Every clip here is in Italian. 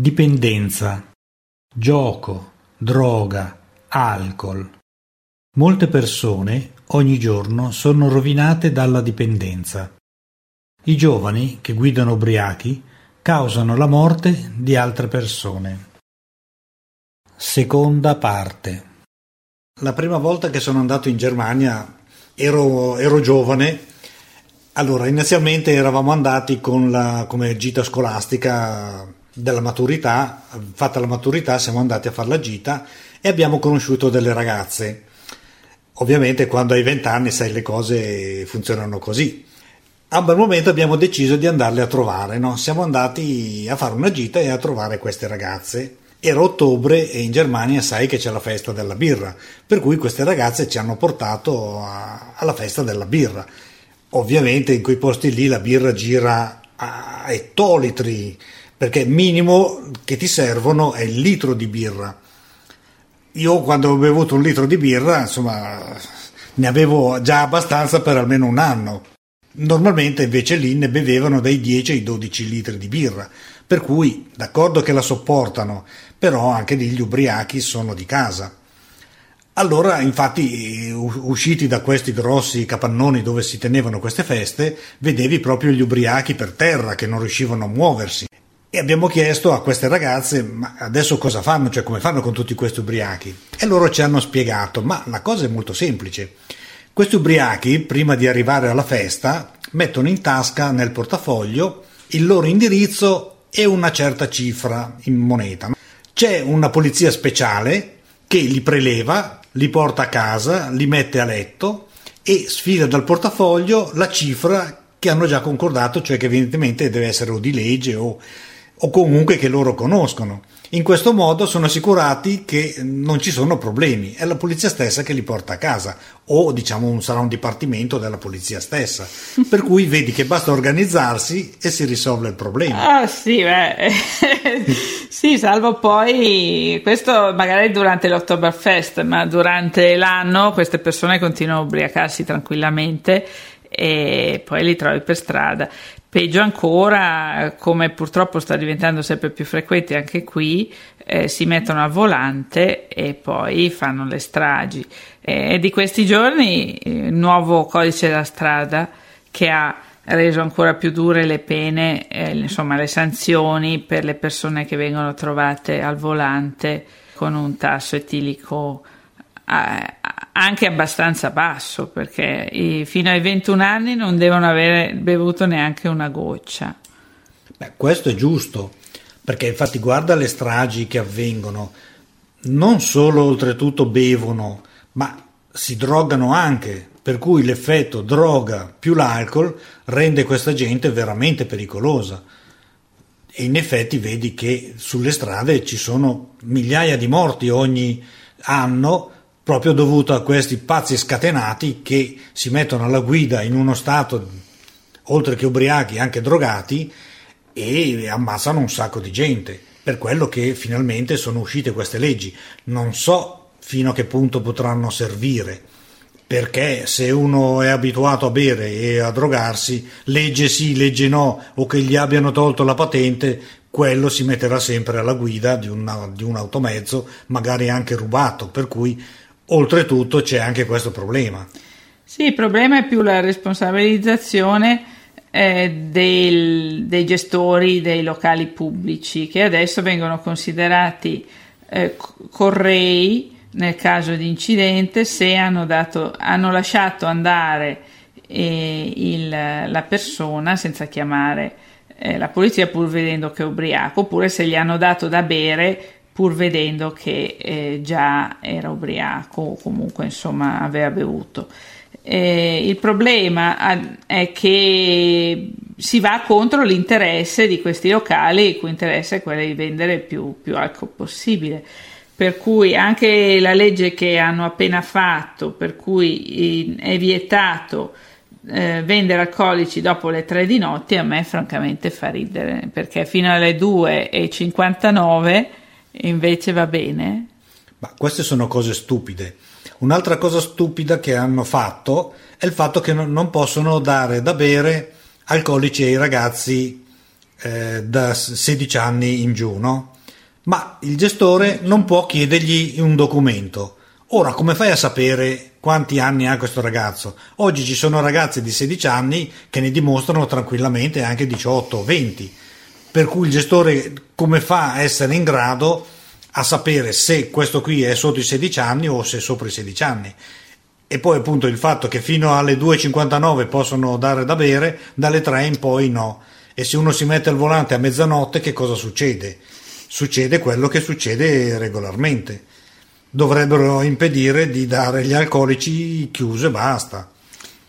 Dipendenza, gioco, droga, alcol. Molte persone ogni giorno sono rovinate dalla dipendenza. I giovani che guidano ubriachi causano la morte di altre persone. Seconda parte. La prima volta che sono andato in Germania ero giovane. Allora, inizialmente eravamo andati come gita scolastica della maturità. Fatta la maturità siamo andati a fare la gita e abbiamo conosciuto delle ragazze. Ovviamente quando hai 20 anni, sai, le cose funzionano così. A quel momento abbiamo deciso di andarle a trovare, no? Siamo andati a fare una gita e a trovare queste ragazze. Era ottobre e in Germania sai che c'è la festa della birra, per cui queste ragazze ci hanno portato alla festa della birra. Ovviamente in quei posti lì la birra gira a ettolitri, perché il minimo che ti servono è il litro di birra. Io quando ho bevuto un litro di birra, insomma, ne avevo già abbastanza per almeno un anno. Normalmente invece lì ne bevevano dai 10 ai 12 litri di birra, per cui d'accordo che la sopportano, però anche lì gli ubriachi sono di casa. Allora, infatti, usciti da questi grossi capannoni dove si tenevano queste feste, vedevi proprio gli ubriachi per terra che non riuscivano a muoversi. E abbiamo chiesto a queste ragazze: ma adesso cosa fanno? Cioè, come fanno con tutti questi ubriachi? E loro ci hanno spiegato: ma la cosa è molto semplice. Questi ubriachi, prima di arrivare alla festa, mettono in tasca nel portafoglio il loro indirizzo e una certa cifra in moneta. C'è una polizia speciale che li preleva, li porta a casa, li mette a letto e sfida dal portafoglio la cifra che hanno già concordato, cioè che evidentemente deve essere o di legge o comunque che loro conoscono. In questo modo sono assicurati che non ci sono problemi, è la polizia stessa che li porta a casa, o diciamo sarà un dipartimento della polizia stessa, per cui vedi che basta organizzarsi e si risolve il problema. Ah sì, beh. Sì, salvo poi questo magari durante l'Oktoberfest, ma durante l'anno queste persone continuano a ubriacarsi tranquillamente e poi li trovi per strada. Peggio ancora, come purtroppo sta diventando sempre più frequente anche qui, si mettono al volante e poi fanno le stragi. E di questi giorni il nuovo codice della strada, che ha reso ancora più dure le pene, insomma le sanzioni per le persone che vengono trovate al volante con un tasso etilico anche abbastanza basso, perché fino ai 21 anni non devono avere bevuto neanche una goccia. Beh, questo è giusto, perché infatti guarda le stragi che avvengono, non solo oltretutto bevono, ma si drogano anche, per cui l'effetto droga più l'alcol rende questa gente veramente pericolosa. E in effetti vedi che sulle strade ci sono migliaia di morti ogni anno, proprio dovuto a questi pazzi scatenati che si mettono alla guida in uno stato, oltre che ubriachi, anche drogati, e ammazzano un sacco di gente. Per quello che finalmente sono uscite queste leggi. Non so fino a che punto potranno servire, perché se uno è abituato a bere e a drogarsi, legge sì, legge no, o che gli abbiano tolto la patente, quello si metterà sempre alla guida di un automezzo, magari anche rubato, per cui oltretutto c'è anche questo problema. Sì, il problema è più la responsabilizzazione dei gestori dei locali pubblici, che adesso vengono considerati correi nel caso di incidente se hanno lasciato andare la persona senza chiamare la polizia pur vedendo che è ubriaco, oppure se gli hanno dato da bere pur vedendo che già era ubriaco o comunque insomma aveva bevuto. Il problema è che si va contro l'interesse di questi locali, il cui interesse è quello di vendere più alcol possibile, per cui anche la legge che hanno appena fatto, per cui è vietato vendere alcolici dopo le 3 di notte, a me francamente fa ridere, perché fino alle 2:59 invece va bene. Ma queste sono cose stupide. Un'altra cosa stupida che hanno fatto è il fatto che non possono dare da bere alcolici ai ragazzi da 16 anni in giù, no? Ma il gestore non può chiedergli un documento. Ora, come fai a sapere quanti anni ha questo ragazzo? Oggi ci sono ragazzi di 16 anni che ne dimostrano tranquillamente anche 18, 20, per cui il gestore come fa a essere in grado a sapere se questo qui è sotto i 16 anni o se è sopra i 16 anni? E poi appunto il fatto che fino alle 2:59 possono dare da bere, dalle 3 in poi no. E se uno si mette al volante a mezzanotte, che cosa succede? Succede quello che succede regolarmente. Dovrebbero impedire di dare gli alcolici chiuso e basta.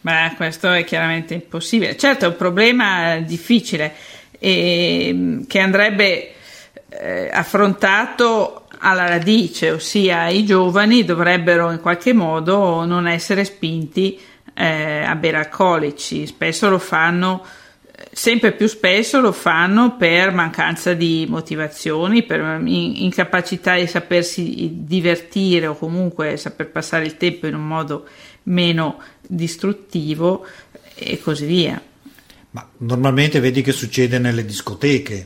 Ma questo è chiaramente impossibile. Certo, è un problema difficile che andrebbe affrontato alla radice, ossia i giovani dovrebbero in qualche modo non essere spinti a bere alcolici. Spesso lo fanno, sempre più spesso lo fanno per mancanza di motivazioni, per incapacità di sapersi divertire o comunque saper passare il tempo in un modo meno distruttivo e così via. Ma normalmente vedi che succede nelle discoteche,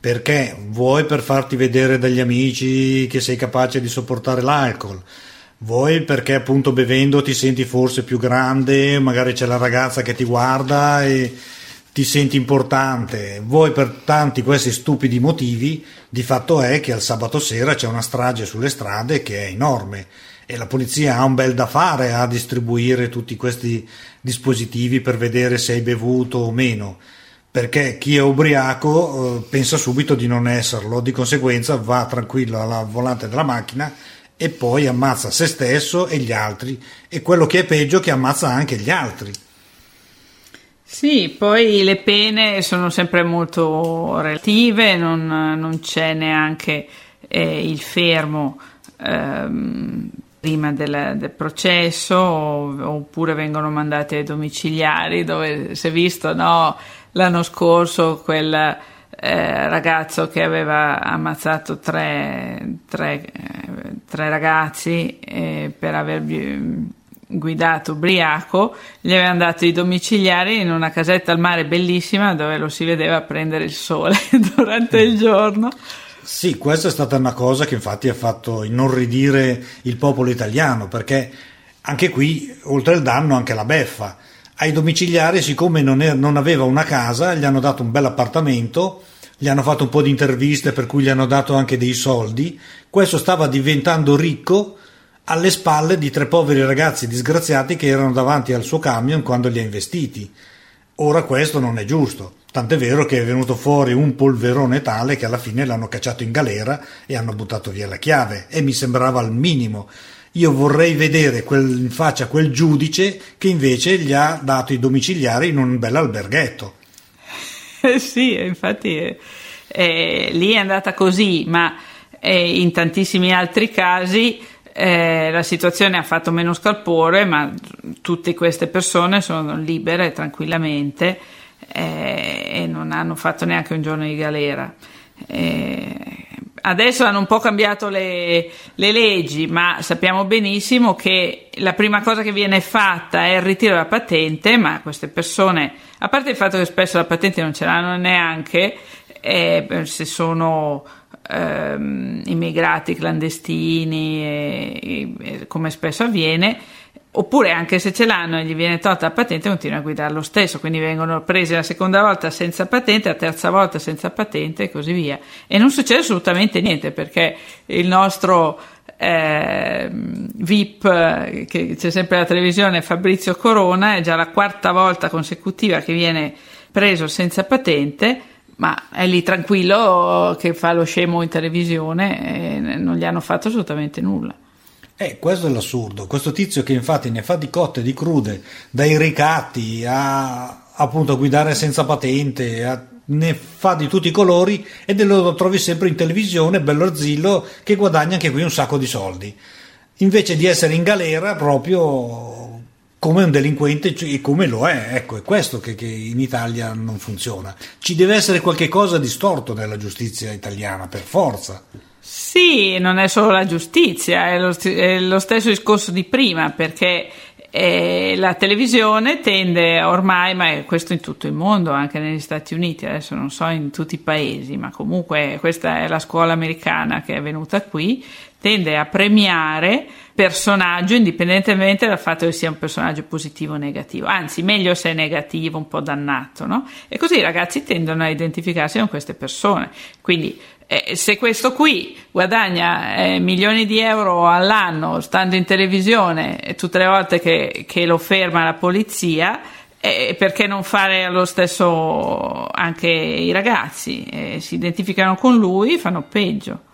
perché vuoi per farti vedere dagli amici che sei capace di sopportare l'alcol, vuoi perché appunto bevendo ti senti forse più grande, magari c'è la ragazza che ti guarda e ti senti importante, vuoi per tanti questi stupidi motivi. Di fatto è che al sabato sera c'è una strage sulle strade che è enorme e la polizia ha un bel da fare a distribuire tutti questi dispositivi per vedere se hai bevuto o meno, perché chi è ubriaco pensa subito di non esserlo, di conseguenza va tranquillo alla volante della macchina e poi ammazza se stesso e gli altri, e quello che è peggio che ammazza anche gli altri. Sì, poi le pene sono sempre molto relative, non c'è neanche il fermo prima del processo, oppure vengono mandate domiciliari, dove si è visto, no, l'anno scorso quel ragazzo che aveva ammazzato tre ragazzi per aver guidato ubriaco, gli avevano dato i domiciliari in una casetta al mare bellissima dove lo si vedeva prendere il sole durante il giorno. Sì, questa è stata una cosa che infatti ha fatto inorridire il popolo italiano, perché anche qui, oltre al danno, anche la beffa. Ai domiciliari, siccome non aveva una casa, gli hanno dato un bel appartamento, gli hanno fatto un po' di interviste per cui gli hanno dato anche dei soldi. Questo stava diventando ricco alle spalle di tre poveri ragazzi disgraziati che erano davanti al suo camion quando li ha investiti. Ora questo non è giusto, tant'è vero che è venuto fuori un polverone tale che alla fine l'hanno cacciato in galera e hanno buttato via la chiave, e mi sembrava il minimo. Io vorrei vedere in faccia quel giudice che invece gli ha dato i domiciliari in un bel alberghetto. Sì, infatti lì è andata così, ma in tantissimi altri casi la situazione ha fatto meno scalpore, ma tutte queste persone sono libere tranquillamente e non hanno fatto neanche un giorno di galera. Adesso hanno un po' cambiato le leggi, ma sappiamo benissimo che la prima cosa che viene fatta è il ritiro della patente, ma queste persone, a parte il fatto che spesso la patente non ce l'hanno neanche, se sono immigrati clandestini come spesso avviene, oppure anche se ce l'hanno e gli viene tolta la patente continua a guidare lo stesso, quindi vengono presi la seconda volta senza patente, la terza volta senza patente e così via, e non succede assolutamente niente, perché il nostro VIP che c'è sempre alla televisione, Fabrizio Corona, è già la quarta volta consecutiva che viene preso senza patente, ma è lì tranquillo che fa lo scemo in televisione e non gli hanno fatto assolutamente nulla. Questo è l'assurdo. Questo tizio che infatti ne fa di cotte e di crude, dai ricatti a appunto guidare senza patente, ne fa di tutti i colori, e lo trovi sempre in televisione bello arzillo che guadagna anche qui un sacco di soldi, invece di essere in galera proprio come un delinquente, e come lo è. Ecco, è questo che in Italia non funziona. Ci deve essere qualche cosa di storto nella giustizia italiana, per forza. Sì, non è solo la giustizia, è lo stesso discorso di prima, perché La televisione tende ormai, ma questo in tutto il mondo, anche negli Stati Uniti, adesso non so in tutti i paesi, ma comunque questa è la scuola americana che è venuta qui, tende a premiare personaggio indipendentemente dal fatto che sia un personaggio positivo o negativo, anzi meglio se è negativo, un po' dannato, no? E così i ragazzi tendono a identificarsi con queste persone, quindi se questo qui guadagna milioni di euro all'anno stando in televisione tutte le volte che lo ferma la polizia, perché non fare lo stesso anche i ragazzi? Si identificano con lui, fanno peggio.